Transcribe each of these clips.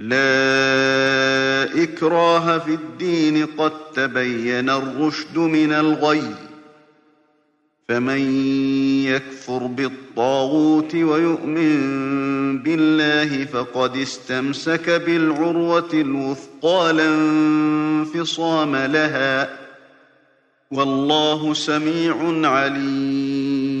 لا إكراه في الدين قد تبين الرشد من الغي فمن يكفر بالطاغوت ويؤمن بالله فقد استمسك بالعروة الوثقى لا انفصام لها والله سميع عليم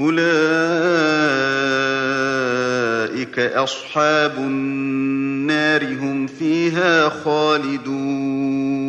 أولئك أصحاب النار هم فيها خالدون.